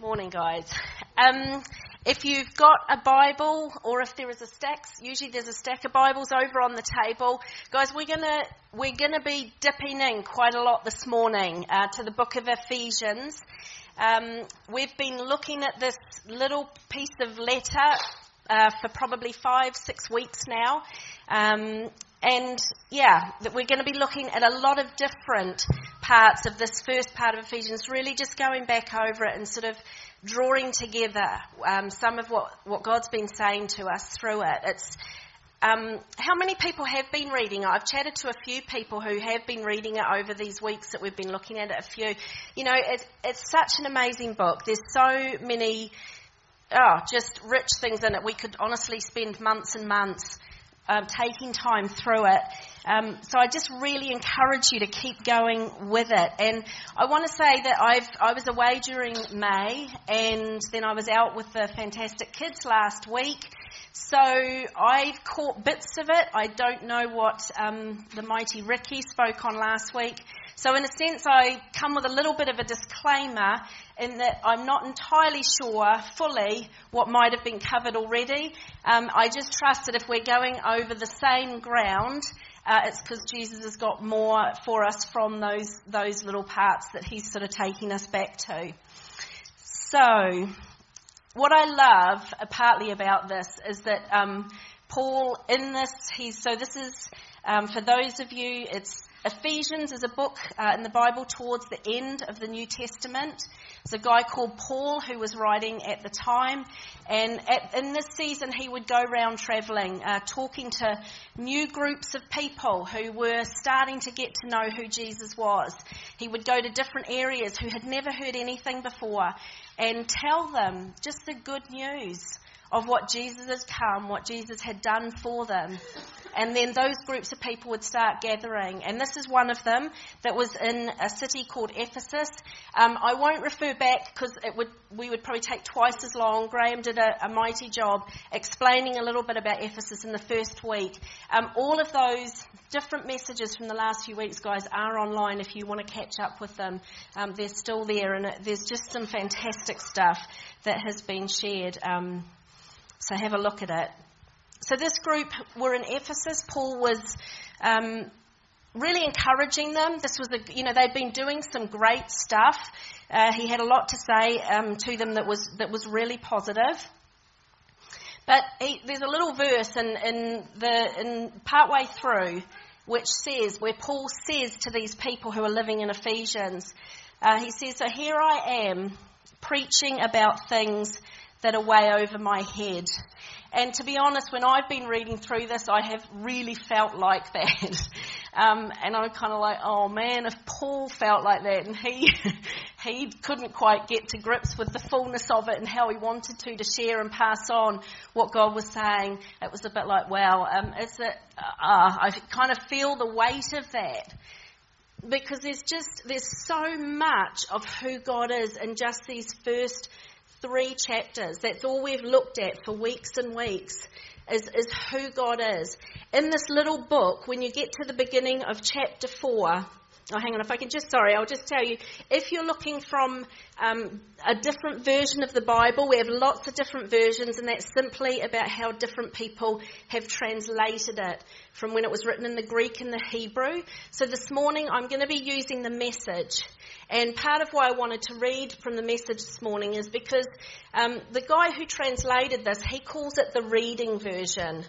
Morning, guys. If you've got a Bible, or if there is a stack, usually there's a stack of Bibles over on the table. Guys, we're gonna be dipping in quite a lot this morning to the book of Ephesians. We've been looking at this little piece of letter for probably 5-6 weeks now, that we're going to be looking at a lot of different parts of this first part of Ephesians, really just going back over it and sort of drawing together some of what God's been saying to us through it. It's how many people have been reading it? I've chatted to a few people who have been reading it over these weeks that we've been looking at it. It's such an amazing book. There's so many, just rich things in it. We could honestly spend months and months taking time through it. So I just really encourage you to keep going with it. And I want to say that I was away during May, and then I was out with the fantastic kids last week. So I've caught bits of it. I don't know what the mighty Ricky spoke on last week. So in a sense, I come with a little bit of a disclaimer in that I'm not entirely sure fully what might have been covered already. I just trust that if we're going over the same ground, it's because Jesus has got more for us from those little parts that he's sort of taking us back to. So what I love partly about this is that Paul in this, for those of you, it's Ephesians is a book in the Bible towards the end of the New Testament. There's a guy called Paul who was writing at the time, and in this season he would go around travelling, talking to new groups of people who were starting to get to know who Jesus was. He would go to different areas who had never heard anything before and tell them just the good news of what Jesus had come, what Jesus had done for them. And then those groups of people would start gathering. And this is one of them that was in a city called Ephesus. I won't refer back because we would probably take twice as long. Graham did a mighty job explaining a little bit about Ephesus in the first week. All of those different messages from the last few weeks, guys, are online if you want to catch up with them. They're still there, and there's just some fantastic stuff that has been shared. So have a look at it. So this group were in Ephesus. Paul was really encouraging them. This was, they'd been doing some great stuff. He had a lot to say to them that was really positive. But there's a little verse in partway through which says, where Paul says to these people who are living in Ephesians, he says, "So here I am preaching about things that are way over my head." And to be honest, when I've been reading through this, I have really felt like that. And I'm kind of like, oh man, if Paul felt like that and he couldn't quite get to grips with the fullness of it and how he wanted to share and pass on what God was saying, it was a bit like, wow, I kind of feel the weight of that. Because there's so much of who God is in just these first 3 chapters. That's all we've looked at for weeks and weeks is who God is. In this little book, when you get to the beginning of chapter 4, I'll just tell you, if you're looking from a different version of the Bible, we have lots of different versions, and that's simply about how different people have translated it from when it was written in the Greek and the Hebrew. So this morning I'm going to be using the Message, and part of why I wanted to read from the Message this morning is because the guy who translated this, he calls it the Reading Version.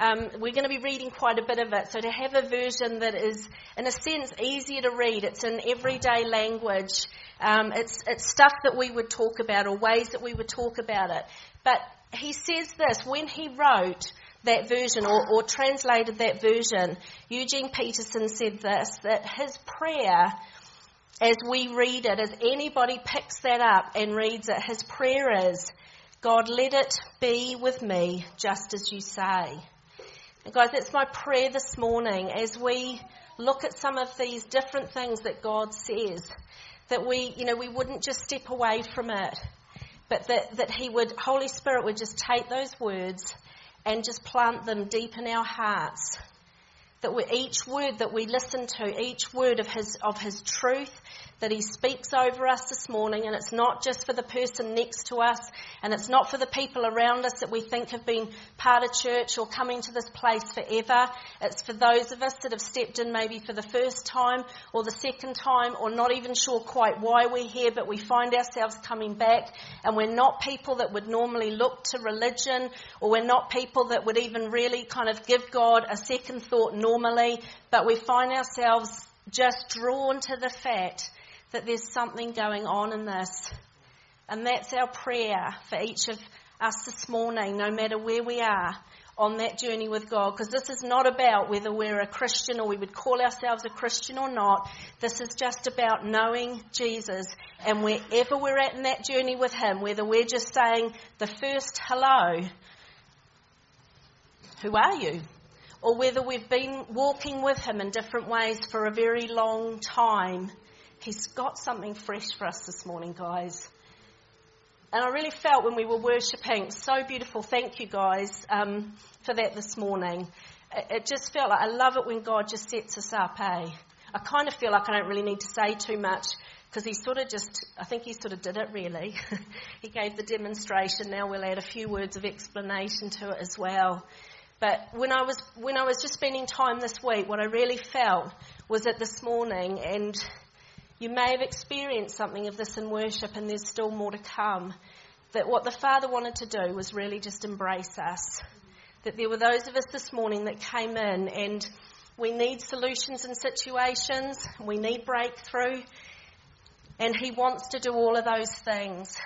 We're going to be reading quite a bit of it, so to have a version that is, in a sense, easier to read, it's in everyday language, it's stuff that we would talk about or ways that we would talk about it. But he says this, when he wrote that version or translated that version, Eugene Peterson said this, that his prayer, as we read it, as anybody picks that up and reads it, his prayer is, "God, let it be with me just as you say." And guys, that's my prayer this morning as we look at some of these different things that God says, that we wouldn't just step away from it, but that he would, Holy Spirit would just take those words and just plant them deep in our hearts that each word that we listen to, each word of his truth that he speaks over us this morning, and it's not just for the person next to us, and it's not for the people around us that we think have been part of church or coming to this place forever. It's for those of us that have stepped in maybe for the first time or the second time, or not even sure quite why we're here, but we find ourselves coming back, and we're not people that would normally look to religion, or we're not people that would even really kind of give God a second thought normally, but we find ourselves just drawn to the fact that there's something going on in this. And that's our prayer for each of us this morning, no matter where we are on that journey with God. Because this is not about whether we're a Christian or we would call ourselves a Christian or not. This is just about knowing Jesus. And wherever we're at in that journey with him, whether we're just saying the first hello, who are you? Or whether we've been walking with him in different ways for a very long time, he's got something fresh for us this morning, guys. And I really felt when we were worshipping, so beautiful. Thank you, guys, for that this morning. It just felt like, I love it when God just sets us up, eh? I kind of feel like I don't really need to say too much, because I think he sort of did it, really. He gave the demonstration. Now we'll add a few words of explanation to it as well. But when I was just spending time this week, what I really felt was that this morning, and you may have experienced something of this in worship, and there's still more to come, that what the Father wanted to do was really just embrace us. That there were those of us this morning that came in, and we need solutions in situations, we need breakthrough, and he wants to do all of those things.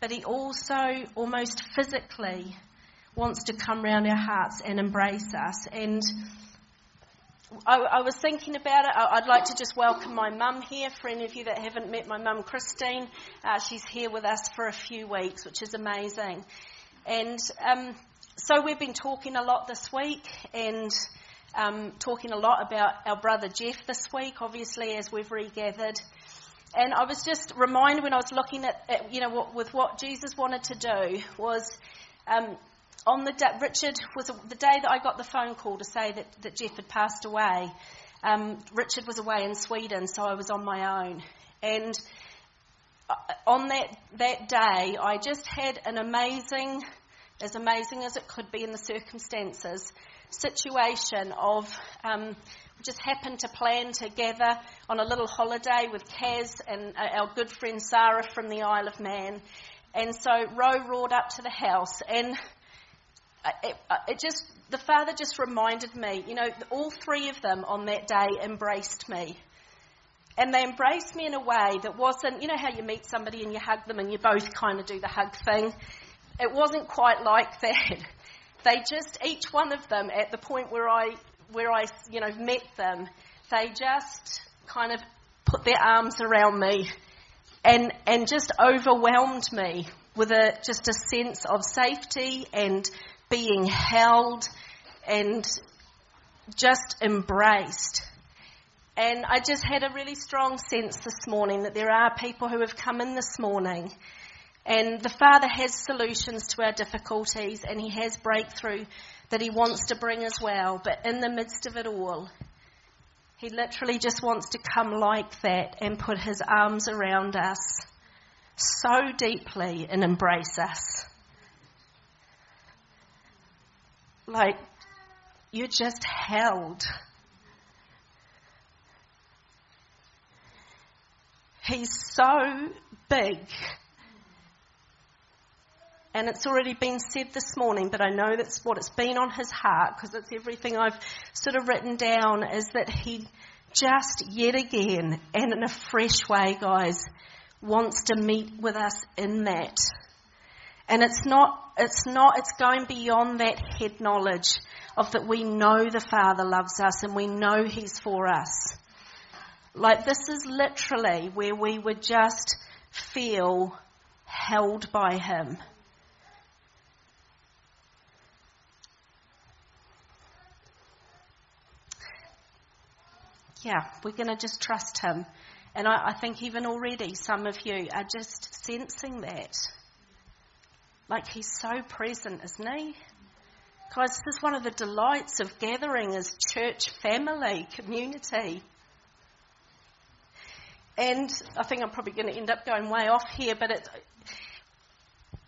But he also almost physically wants to come round our hearts and embrace us. And I was thinking about it. I'd like to just welcome my mum here. For any of you that haven't met my mum, Christine, she's here with us for a few weeks, which is amazing. And so we've been talking a lot this week, and talking a lot about our brother Jeff this week, obviously, as we've regathered. And I was just reminded when I was looking at with what Jesus wanted to do was... Richard was the day that I got the phone call to say that Jeff had passed away. Richard was away in Sweden, so I was on my own. And on that day, I just had an amazing as it could be in the circumstances, situation of just happened to plan to gather on a little holiday with Kaz and our good friend Sarah from the Isle of Man. And so Ro roared up to the house, and the Father just reminded me, all three of them on that day embraced me. And they embraced me in a way that wasn't, how you meet somebody and you hug them and you both kind of do the hug thing. It wasn't quite like that. They just, each one of them at the point where I met them, they just kind of put their arms around me and just overwhelmed me with just a sense of safety and being held and just embraced. And I just had a really strong sense this morning that there are people who have come in this morning, and the Father has solutions to our difficulties, and he has breakthrough that he wants to bring as well. But in the midst of it all, he literally just wants to come like that and put his arms around us so deeply and embrace us. Like, you're just held. He's so big. And it's already been said this morning, but I know that's what it's been on his heart, because it's everything I've sort of written down, is that he just yet again, and in a fresh way, guys, wants to meet with us in that. And it's going beyond that head knowledge of that we know the Father loves us and we know he's for us. Like, this is literally where we would just feel held by him. Yeah, we're going to just trust him. And I think even already some of you are just sensing that. Like, he's so present, isn't he? Guys, this is one of the delights of gathering as church family, community. And I think I'm probably going to end up going way off here, but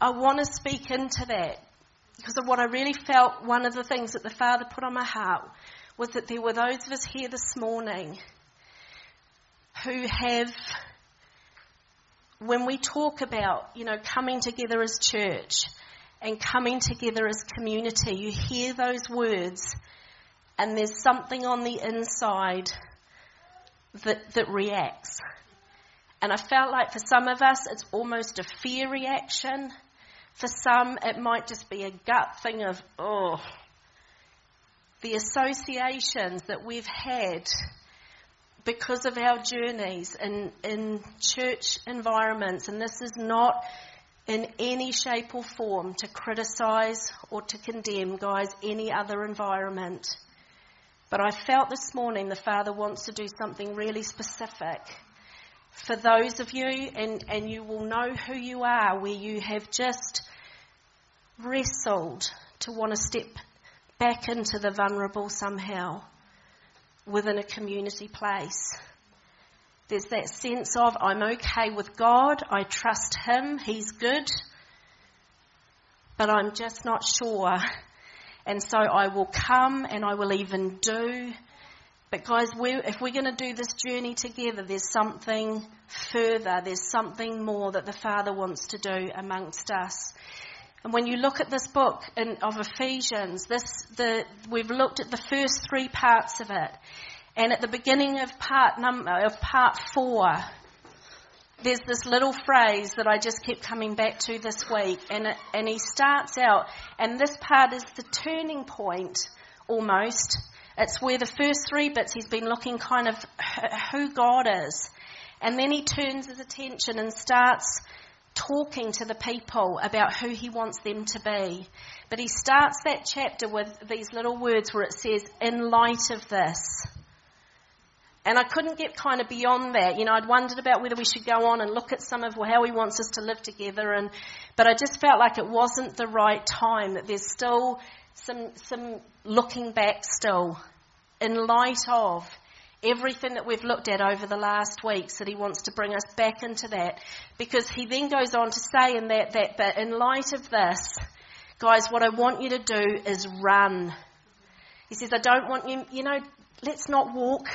I want to speak into that, because of what I really felt, one of the things that the Father put on my heart was that there were those of us here this morning who have, when we talk about, coming together as church and coming together as community, you hear those words and there's something on the inside that reacts. And I felt like for some of us, it's almost a fear reaction. For some, it might just be a gut thing of, the associations that we've had because of our journeys in church environments. And this is not in any shape or form to criticise or to condemn, guys, any other environment. But I felt this morning the Father wants to do something really specific for those of you, and you will know who you are, where you have just wrestled to want to step back into the vulnerable somehow within a community place. There's that sense of, I'm okay with God, I trust him, he's good, but I'm just not sure. And so I will come and I will even do. But guys, if we're going to do this journey together, there's something further, there's something more that the Father wants to do amongst us. And when you look at this book of Ephesians, we've looked at the first three parts of it. And at the beginning of part 4, there's this little phrase that I just kept coming back to this week. And he starts out, and this part is the turning point almost. It's where the first three bits he's been looking kind of who God is. And then he turns his attention and starts talking to the people about who he wants them to be. But he starts that chapter with these little words where it says, in light of this. And I couldn't get kind of beyond that. I'd wondered about whether we should go on and look at some of how he wants us to live together. But I just felt like it wasn't the right time, that there's still some looking back still in light of everything that we've looked at over the last weeks, that he wants to bring us back into that. Because he then goes on to say in that but in light of this, guys, what I want you to do is run. He says, I don't want you, let's not walk.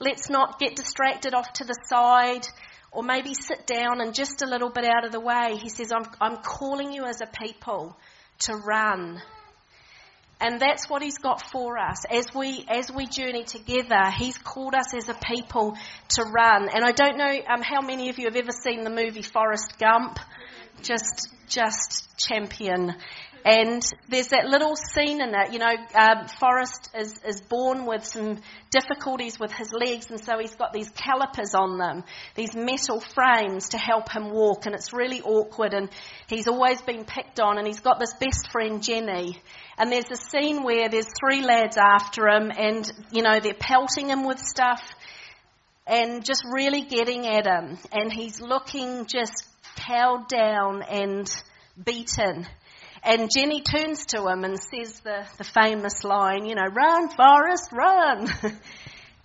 Let's not get distracted off to the side, or maybe sit down and just a little bit out of the way. He says, I'm calling you as a people to run. And that's what he's got for us. As we journey together, he's called us as a people to run. And I don't know how many of you have ever seen the movie Forrest Gump, just champion. And there's that little scene in it, Forrest is born with some difficulties with his legs, and so he's got these calipers on them, these metal frames to help him walk, and it's really awkward, and he's always been picked on, and he's got this best friend, Jenny. And there's a scene where there's 3 lads after him, and, they're pelting him with stuff and just really getting at him, and he's looking just cowed down and beaten. And Jenny turns to him and says the famous line, run, Forrest, run.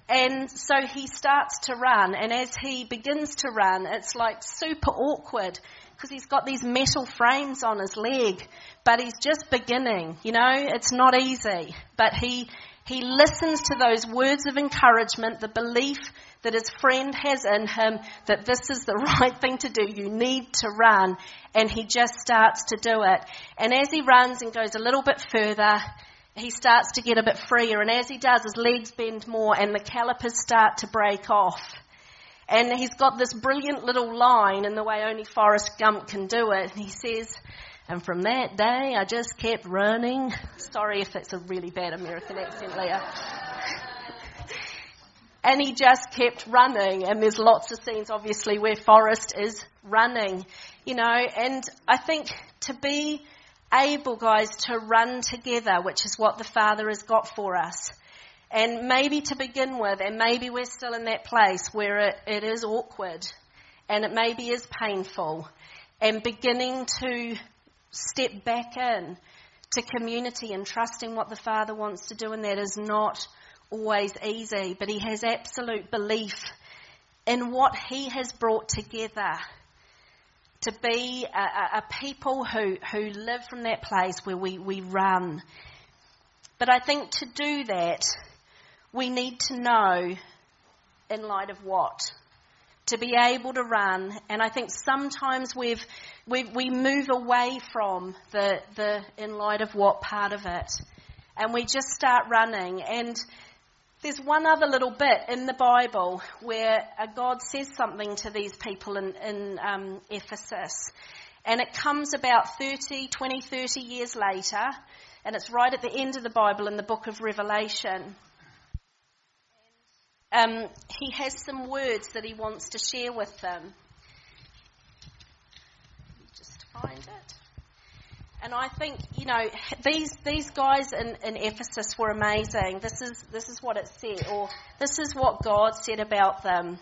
And so he starts to run. And as he begins to run, it's like super awkward because he's got these metal frames on his leg. But he's just beginning, it's not easy. But he listens to those words of encouragement, the belief that his friend has in him that this is the right thing to do. You need to run. And he just starts to do it. And as he runs and goes a little bit further, he starts to get a bit freer. And as he does, his legs bend more and the calipers start to break off. And he's got this brilliant little line in the way only Forrest Gump can do it. And he says, and from that day, I just kept running. Sorry if that's a really bad American accent, Leah. And he just kept running. And there's lots of scenes, obviously, where Forrest is running, And I think to be able, guys, to run together, which is what the Father has got for us. And maybe to begin with, and maybe we're still in that place where it is awkward and it maybe is painful. And beginning to step back in to community and trusting what the Father wants to do, and that is not always easy, but he has absolute belief in what he has brought together to be a people who live from that place where we run. But I think to do that, we need to know in light of what? To be able to run. And I think sometimes we move away from the in light of what part of it. And we just start running. And there's one other little bit in the Bible where God says something to these people in Ephesus. And it comes about 30 years later. And it's right at the end of the Bible in the book of Revelation. He has some words that he wants to share with them. Just find it. And I think, you know, these guys in Ephesus were amazing. This is what it said, or this is what God said about them.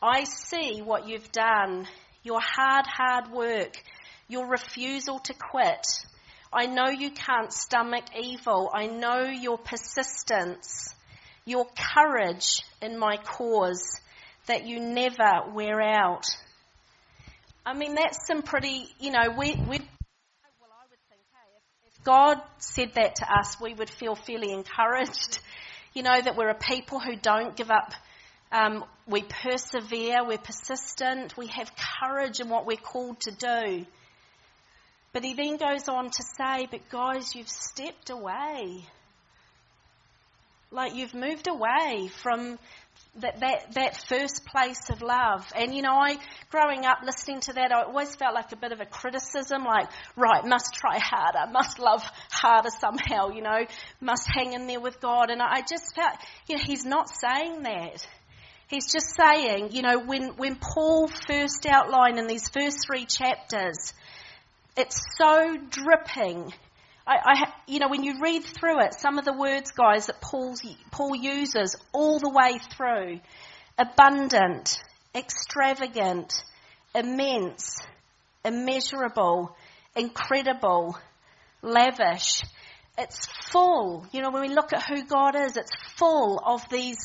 I see what you've done, your hard work, your refusal to quit. I know you can't stomach evil. I know your persistence, your courage in my cause, that you never wear out. I mean, that's some pretty, you know, I would think, hey, if God said that to us, we would feel fairly encouraged, you know, that we're a people who don't give up. We persevere, we're persistent, we have courage in what we're called to do. But he then goes on to say, but guys, you've stepped away. Like, you've moved away from that first place of love. And, you know, growing up listening to that, I always felt like a bit of a criticism, like, right, must try harder, must love harder somehow, you know, must hang in there with God. And I just felt, you know, he's not saying that. He's just saying, you know, when Paul first outlined in these first 3 chapters, it's so dripping. You know, when you read through it, some of the words, guys, that Paul uses all the way through: abundant, extravagant, immense, immeasurable, incredible, lavish. It's full. You know, when we look at who God is, it's full of these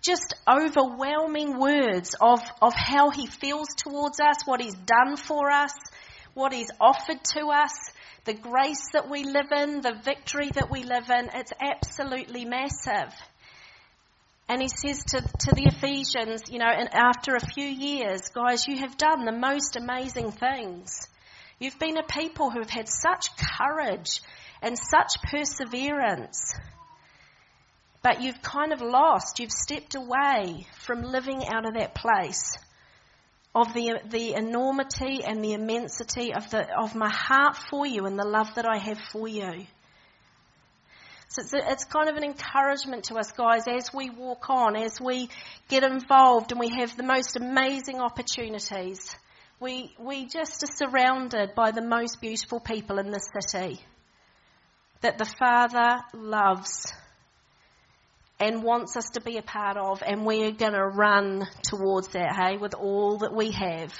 just overwhelming words of how he feels towards us, what he's done for us, what he's offered to us, the grace that we live in, the victory that we live in. It's absolutely massive. And he says to the Ephesians, you know, and after a few years, guys, you have done the most amazing things. You've been a people who have had such courage and such perseverance. But you've kind of lost, you've stepped away from living out of that place of the enormity and the immensity of my heart for you and the love that I have for you. So it's kind of an encouragement to us, guys, as we walk on, as we get involved and we have the most amazing opportunities. We just are surrounded by the most beautiful people in this city that the Father loves and wants us to be a part of, and we're going to run towards that, hey, with all that we have.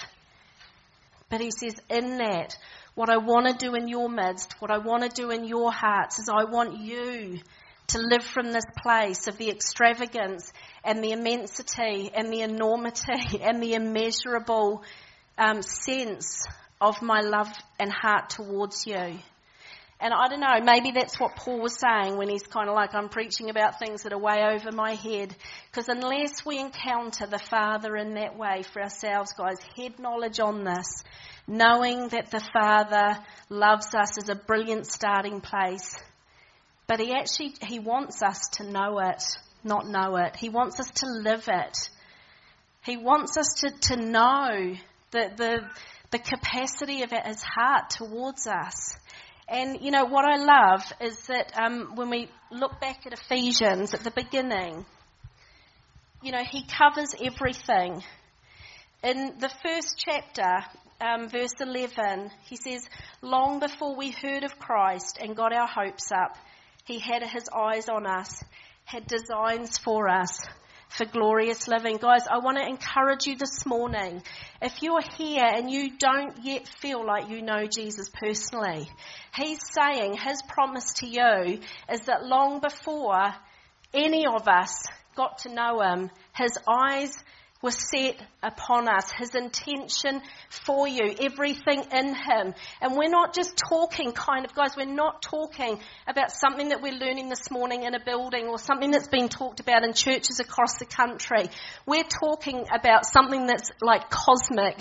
But he says, in that, what I want to do in your midst, what I want to do in your hearts, is I want you to live from this place of the extravagance and the immensity and the enormity and the immeasurable sense of my love and heart towards you. And I don't know, maybe that's what Paul was saying when he's kind of like, I'm preaching about things that are way over my head. Because unless we encounter the Father in that way for ourselves, guys, head knowledge on this, knowing that the Father loves us, is a brilliant starting place. But he wants us to know it, not know it. He wants us to live it. He wants us to know the capacity of his heart towards us. And, you know, what I love is that when we look back at Ephesians at the beginning, you know, he covers everything. In the first chapter, verse 11, he says, long before we heard of Christ and got our hopes up, he had his eyes on us, had designs for us, for glorious living. Guys, I want to encourage you this morning. If you're here and you don't yet feel like you know Jesus personally, he's saying his promise to you is that long before any of us got to know him, his eyes were set upon us, his intention for you, everything in him. And we're not just talking guys, we're not talking about something that we're learning this morning in a building or something that's been talked about in churches across the country. We're talking about something that's like cosmic.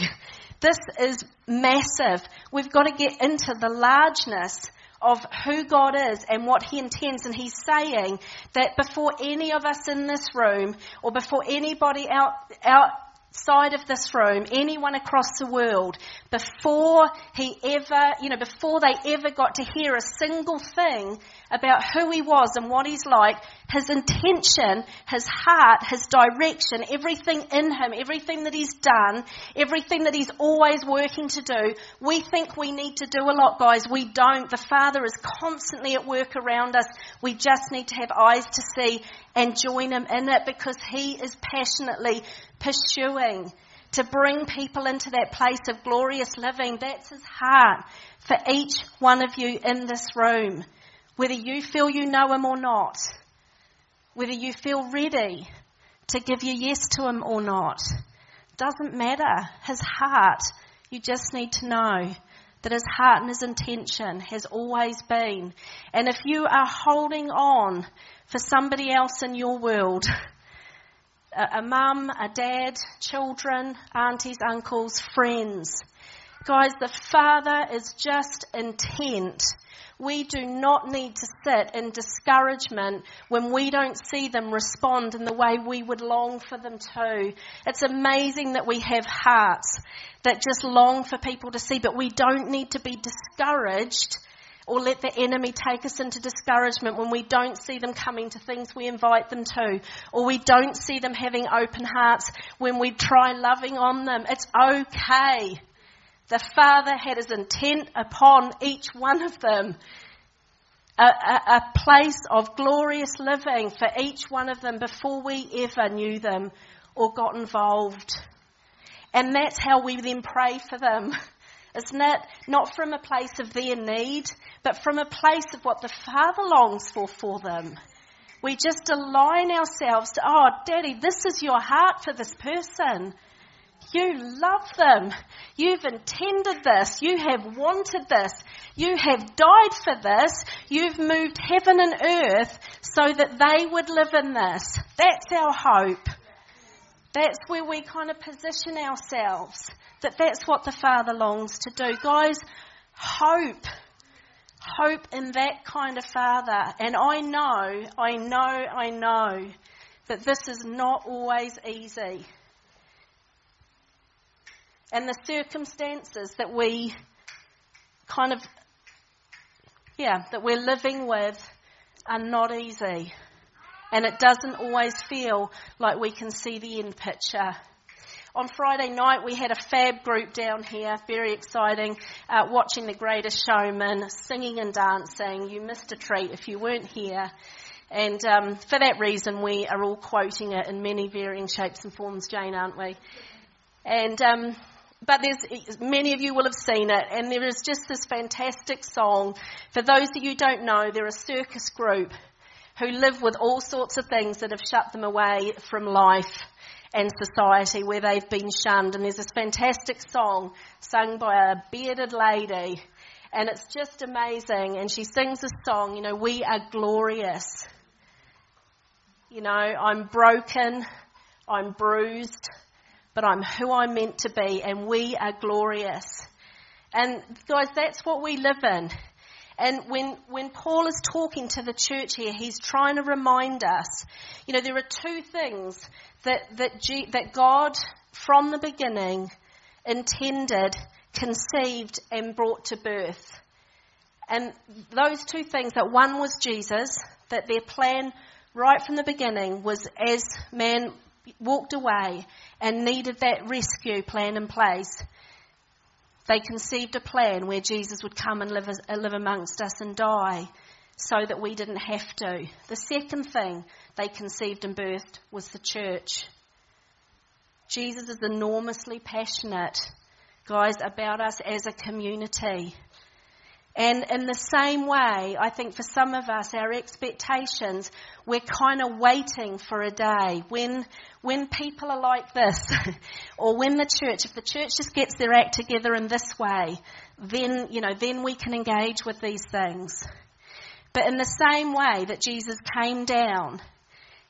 This is massive. We've got to get into the largeness of who God is and what he intends. And he's saying that before any of us in this room or before anybody outside of this room, anyone across the world, before they ever got to hear a single thing about who he was and what he's like, his intention, his heart, his direction, everything in him, everything that he's done, everything that he's always working to do. We think we need to do a lot, guys. We don't. The Father is constantly at work around us. We just need to have eyes to see and join him in it, because he is passionately pursuing to bring people into that place of glorious living. That's his heart for each one of you in this room. Whether you feel you know him or not, whether you feel ready to give your yes to him or not, doesn't matter. His heart, you just need to know that his heart and his intention has always been. And if you are holding on for somebody else in your world, a mum, a dad, children, aunties, uncles, friends, guys, the Father is just intent. We do not need to sit in discouragement when we don't see them respond in the way we would long for them to. It's amazing that we have hearts that just long for people to see, but we don't need to be discouraged or let the enemy take us into discouragement when we don't see them coming to things we invite them to, or we don't see them having open hearts when we try loving on them. It's okay. The Father had his intent upon each one of them, a place of glorious living for each one of them before we ever knew them or got involved. And that's how we then pray for them. It's not from a place of their need, but from a place of what the Father longs for them. We just align ourselves to, oh, Daddy, this is your heart for this person. You love them. You've intended this. You have wanted this. You have died for this. You've moved heaven and earth so that they would live in this. That's our hope. That's where we kind of position ourselves, that that's what the Father longs to do. Guys, hope. Hope in that kind of Father. And I know that this is not always easy. And the circumstances that we're living with are not easy. And it doesn't always feel like we can see the end picture. On Friday night, we had a fab group down here, very exciting, watching The Greatest Showman, singing and dancing. You missed a treat if you weren't here. And for that reason, we are all quoting it in many varying shapes and forms, Jane, aren't we? And but many of you will have seen it, and there is just this fantastic song. For those that you don't know, they're a circus group who live with all sorts of things that have shut them away from life and society, where they've been shunned. And there's this fantastic song sung by a bearded lady, and it's just amazing. And she sings a song, we are glorious. I'm broken, I'm bruised, but I'm who I'm meant to be, and we are glorious. And guys, that's what we live in. And when Paul is talking to the church here, he's trying to remind us, there are two things that God, from the beginning, intended, conceived, and brought to birth. And those two things, that one was Jesus, that their plan right from the beginning was, as man walked away and needed that rescue plan in place, they conceived a plan where Jesus would come and live amongst us and die. so that we didn't have to. The second thing they conceived and birthed was the church. Jesus is enormously passionate, guys, about us as a community. And in the same way, I think for some of us, our expectations, we're kind of waiting for a day when people are like this, or when the church, if the church just gets their act together in this way, then, you know, then we can engage with these things. But in the same way that Jesus came down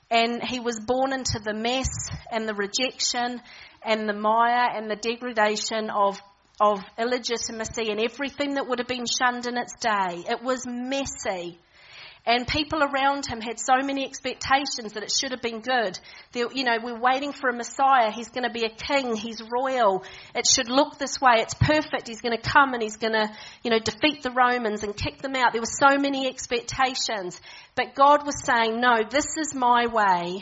and he was born into the mess and the rejection and the mire and the degradation of illegitimacy and everything that would have been shunned in its day. It was messy. And people around him had so many expectations that it should have been good. You know, we're waiting for a Messiah. He's going to be a king. He's royal. It should look this way. It's perfect. He's going to come and he's going to, you know, defeat the Romans and kick them out. There were so many expectations. But God was saying, no, this is my way.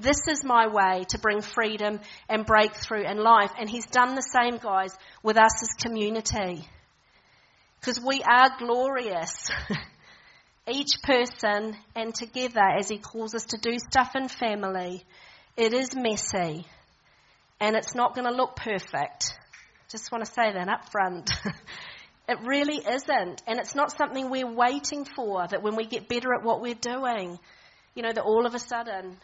This is my way to bring freedom and breakthrough and life. And he's done the same, guys, with us as community. Because we are glorious, each person, and together as he calls us to do stuff in family. It is messy and it's not going to look perfect. Just want to say that up front. It really isn't. And it's not something we're waiting for, that when we get better at what we're doing, you know, that all of a sudden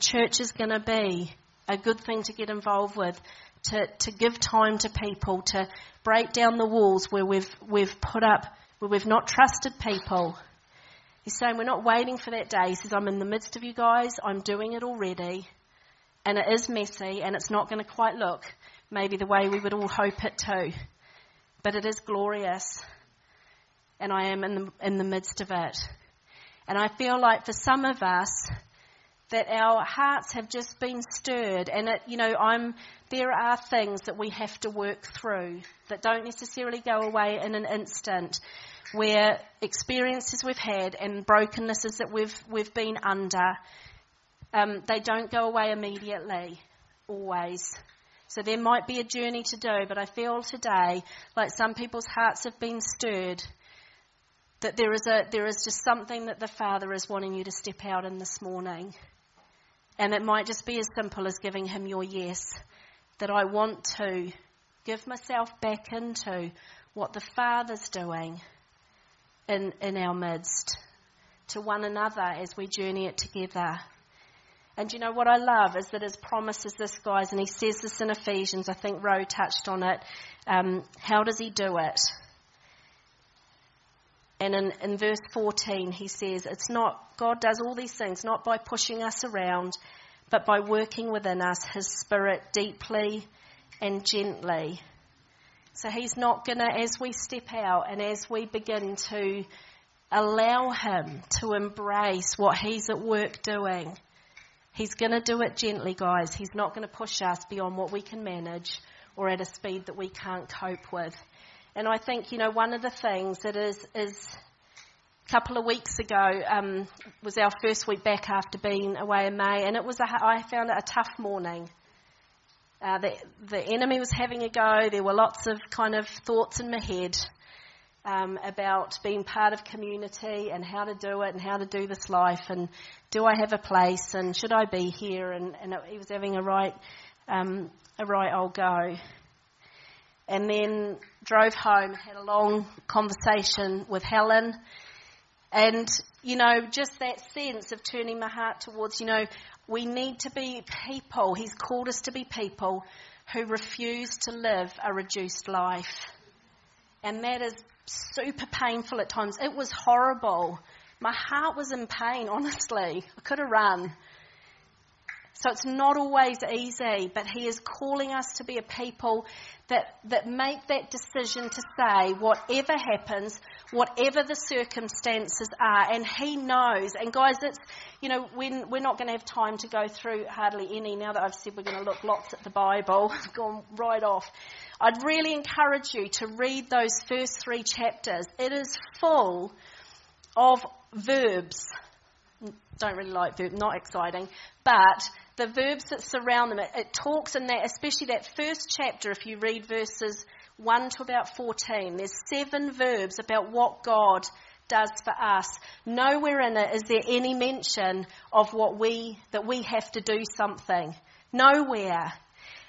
church is going to be a good thing to get involved with, to give time to people, to break down the walls where we've put up, where we've not trusted people. He's saying we're not waiting for that day. He says, I'm in the midst of you guys. I'm doing it already. And it is messy and it's not going to quite look maybe the way we would all hope it to. But it is glorious and I am in the midst of it. And I feel like for some of us that our hearts have just been stirred and, there are things that we have to work through that don't necessarily go away in an instant, where experiences we've had and brokennesses that we've been under, they don't go away immediately, always. So there might be a journey to do, but I feel today like some people's hearts have been stirred, that there is just something that the Father is wanting you to step out in this morning. And it might just be as simple as giving him your yes, that I want to give myself back into what the Father's doing in our midst, to one another as we journey it together. And you know what I love is that his promise is this, guys, and he says this in Ephesians, I think Ro touched on it, how does he do it? And in verse 14, he says, God does all these things, not by pushing us around, but by working within us, his Spirit, deeply and gently. So he's not going to, as we step out and as we begin to allow him to embrace what he's at work doing, he's going to do it gently, guys. He's not going to push us beyond what we can manage or at a speed that we can't cope with. And I think, you know, one of the things that is a couple of weeks ago was our first week back after being away in May, and it was I found it a tough morning. The enemy was having a go. There were lots of kind of thoughts in my head about being part of community and how to do it and how to do this life and do I have a place and should I be here? And he was having a right old go. And then drove home, had a long conversation with Helen. And, you know, just that sense of turning my heart towards, you know, we need to be people. He's called us to be people who refuse to live a reduced life. And that is super painful at times. It was horrible. My heart was in pain, honestly. I could have run. So it's not always easy, but he is calling us to be a people that make that decision to say, whatever happens, whatever the circumstances are, and he knows. And guys, it's, you know, we're not going to have time to go through hardly any now that I've said we're going to look lots at the Bible. I've gone right off. I'd really encourage you to read those first 3 chapters. It is full of verbs. Don't really like verbs, not exciting, but the verbs that surround them, it talks in that, especially that first chapter, if you read verses 1 to about 14, there's 7 verbs about what God does for us. Nowhere in it is there any mention of that we have to do something. Nowhere.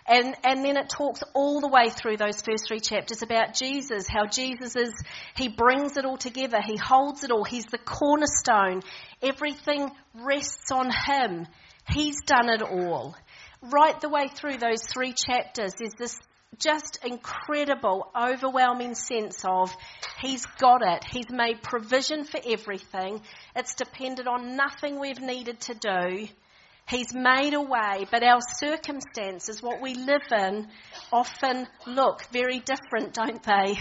And then it talks all the way through those first three chapters about Jesus, how Jesus is, he brings it all together, he holds it all, he's the cornerstone, everything rests on him, he's done it all. Right the way through those three chapters, there's this just incredible, overwhelming sense of he's got it, he's made provision for everything, it's depended on nothing we've needed to do. He's made a way, but our circumstances, what we live in, often look very different, don't they?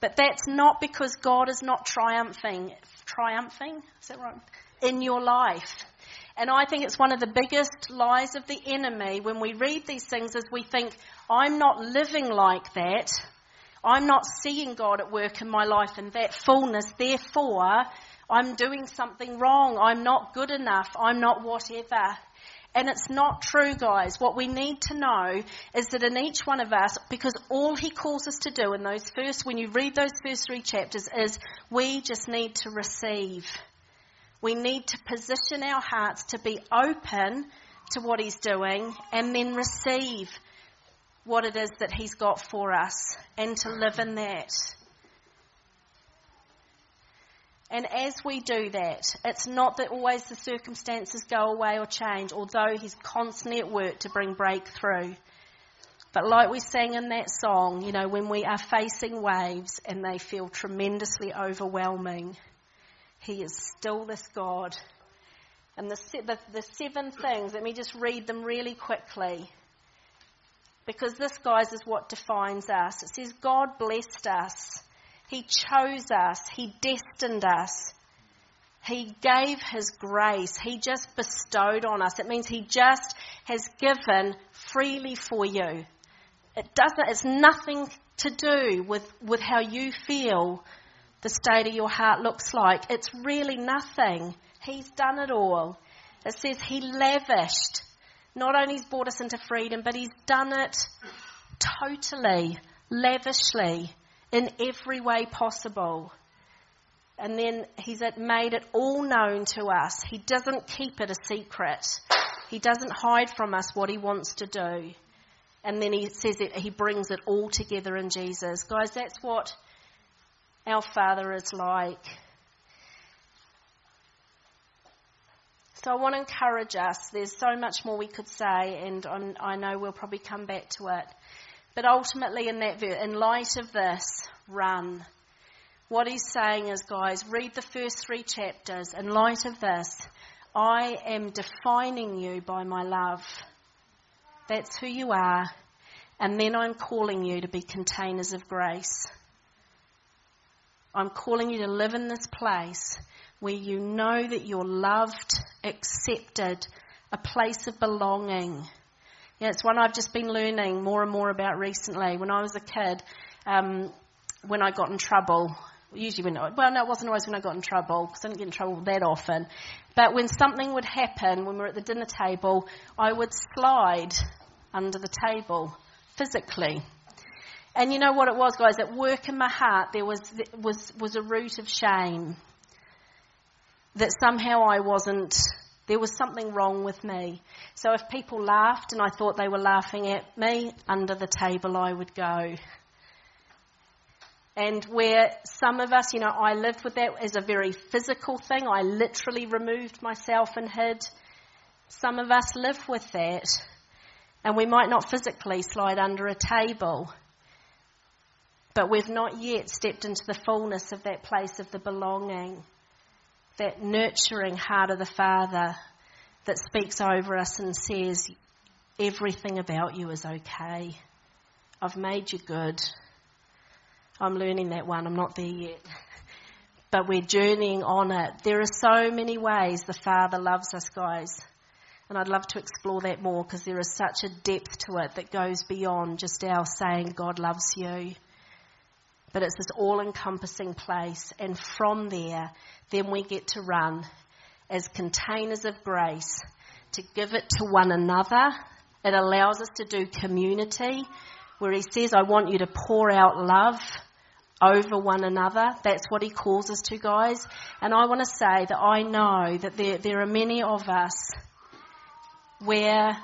But that's not because God is not triumphing, is that right? In your life. And I think it's one of the biggest lies of the enemy when we read these things is we think, I'm not living like that. I'm not seeing God at work in my life in that fullness, therefore I'm doing something wrong, I'm not good enough, I'm not whatever. And it's not true, guys. What we need to know is that in each one of us, because all he calls us to do in those first, when you read those first three chapters, is we just need to receive. We need to position our hearts to be open to what he's doing and then receive what it is that he's got for us and to live in that. And as we do that, it's not that always the circumstances go away or change, although he's constantly at work to bring breakthrough. But like we sang in that song, you know, when we are facing waves and they feel tremendously overwhelming, he is still this God. And the seven things, let me just read them really quickly, because this, guys, is what defines us. It says, God blessed us. He chose us, he destined us, he gave his grace, he just bestowed on us. It means he just has given freely for you. It's nothing to do with how you feel the state of your heart looks like. It's really nothing. He's done it all. It says he lavished. Not only he's brought us into freedom, but he's done it totally, lavishly, in every way possible. And then he's made it all known to us. He doesn't keep it a secret. He doesn't hide from us what he wants to do. And then he says that he brings it all together in Jesus. Guys, that's what our Father is like. So I want to encourage us. There's so much more we could say, and I know we'll probably come back to it. But ultimately, in light of this, run. What he's saying is, guys, read the first three chapters. In light of this, I am defining you by my love. That's who you are. And then I'm calling you to be containers of grace. I'm calling you to live in this place where you know that you're loved, accepted, a place of belonging. Yeah, it's one I've just been learning more and more about recently. When I was a kid, when I got in trouble, it wasn't always when I got in trouble, because I didn't get in trouble that often. But when something would happen, when we were at the dinner table, I would slide under the table, physically. And you know what it was, guys? At work in my heart, there was a root of shame. That somehow there was something wrong with me. So if people laughed and I thought they were laughing at me, under the table I would go. And where some of us, you know, I lived with that as a very physical thing. I literally removed myself and hid. Some of us live with that. And we might not physically slide under a table. But we've not yet stepped into the fullness of that place of the belonging. That nurturing heart of the Father that speaks over us and says, everything about you is okay. I've made you good. I'm learning that one. I'm not there yet. But we're journeying on it. There are so many ways the Father loves us, guys. And I'd love to explore that more, because there is such a depth to it that goes beyond just our saying God loves you. But it's this all-encompassing place, and from there, then we get to run as containers of grace to give it to one another. It allows us to do community, where he says, I want you to pour out love over one another. That's what he calls us to, guys. And I want to say that I know that there are many of us where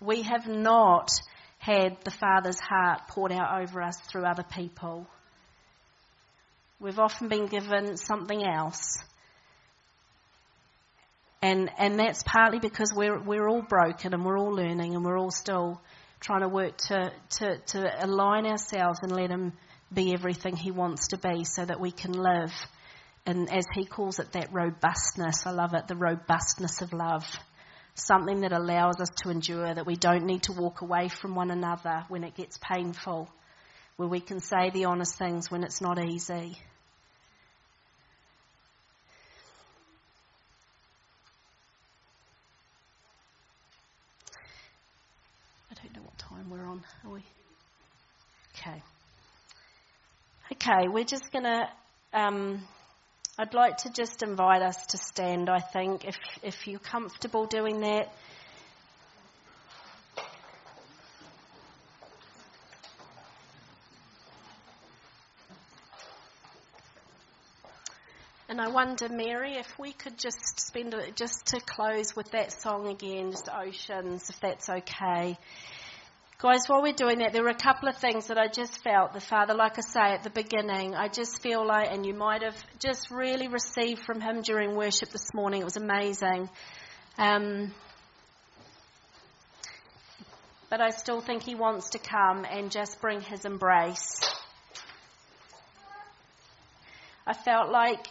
we have not had the Father's heart poured out over us through other people. We've often been given something else. And that's partly because we're all broken and we're all learning and we're all still trying to work to align ourselves and let him be everything he wants to be so that we can live. And as he calls it, that robustness. I love it, the robustness of love. Something that allows us to endure, that we don't need to walk away from one another when it gets painful, where we can say the honest things when it's not easy. I don't know what time we're on, are we? Okay. Okay, we're just going to... I'd like to just invite us to stand, I think, if you're comfortable doing that. And I wonder, Mary, if we could just spend just to close with that song again, just Oceans, if that's okay. Guys, while we're doing that, there were a couple of things that I just felt the Father, like I say at the beginning, I just feel like, and you might have just really received from him during worship this morning. It was amazing. But I still think he wants to come and just bring his embrace. I felt like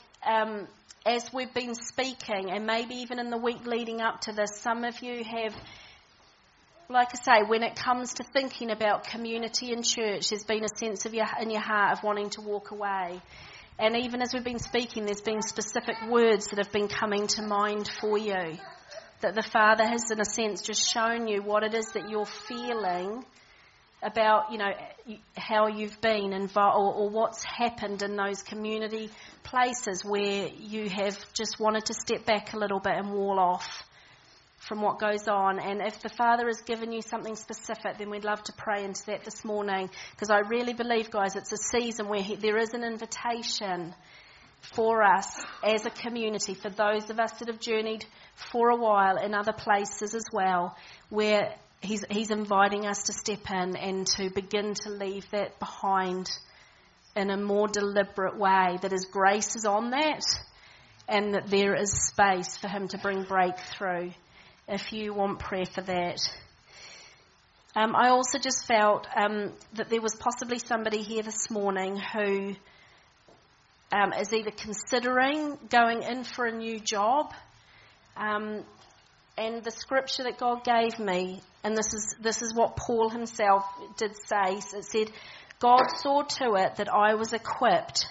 as we've been speaking, and maybe even in the week leading up to this, some of you have... Like I say, when it comes to thinking about community and church, there's been a sense of in your heart of wanting to walk away. And even as we've been speaking, there's been specific words that have been coming to mind for you. That the Father has, in a sense, just shown you what it is that you're feeling about, you know, how you've been involved or what's happened in those community places where you have just wanted to step back a little bit and wall off from what goes on. And if the Father has given you something specific, then we'd love to pray into that this morning, because I really believe, guys, it's a season where there is an invitation for us as a community, for those of us that have journeyed for a while in other places as well, where he's inviting us to step in and to begin to leave that behind in a more deliberate way, that his grace is on that and that there is space for him to bring breakthrough. If you want prayer for that. I also just felt that there was possibly somebody here this morning who is either considering going in for a new job. And the scripture that God gave me, and this is what Paul himself did say, it said, God saw to it that I was equipped,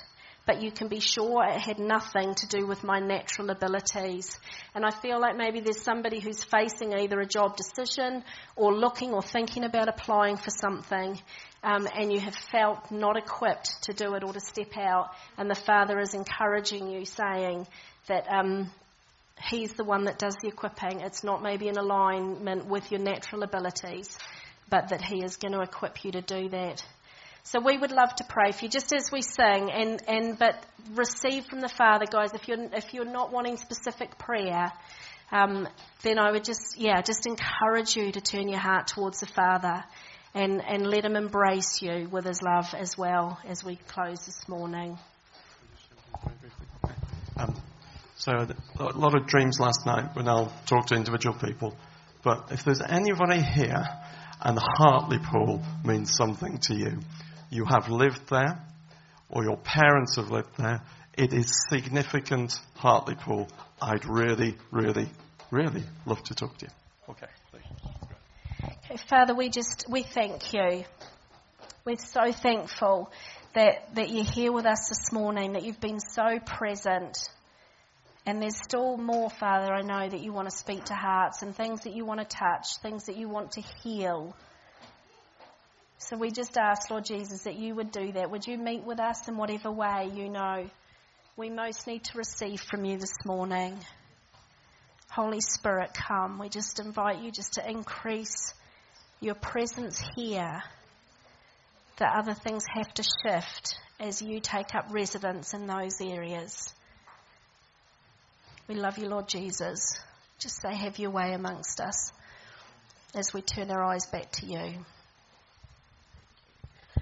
but you can be sure it had nothing to do with my natural abilities. And I feel like maybe there's somebody who's facing either a job decision or looking or thinking about applying for something, and you have felt not equipped to do it or to step out. And the Father is encouraging you, saying that he's the one that does the equipping. It's not maybe in alignment with your natural abilities, but that he is going to equip you to do that. So we would love to pray for you, just as we sing, but receive from the Father, guys. If you're not wanting specific prayer, then I would just encourage you to turn your heart towards the Father and let him embrace you with his love as well as we close this morning. So a lot of dreams last night when I'll talk to individual people, but if there's anybody here and Hartlepool means something to you, you have lived there, or your parents have lived there. It is significant, Hartlepool. I'd really, really, really love to talk to you. Okay. Okay, Father, we thank you. We're so thankful that you're here with us this morning, that you've been so present. And there's still more, Father, I know, that you want to speak to hearts and things that you want to touch, things that you want to heal. So we just ask, Lord Jesus, that you would do that. Would you meet with us in whatever way you know we most need to receive from you this morning? Holy Spirit, come. We just invite you just to increase your presence here. that other things have to shift as you take up residence in those areas. We love you, Lord Jesus. Just say, have your way amongst us as we turn our eyes back to you.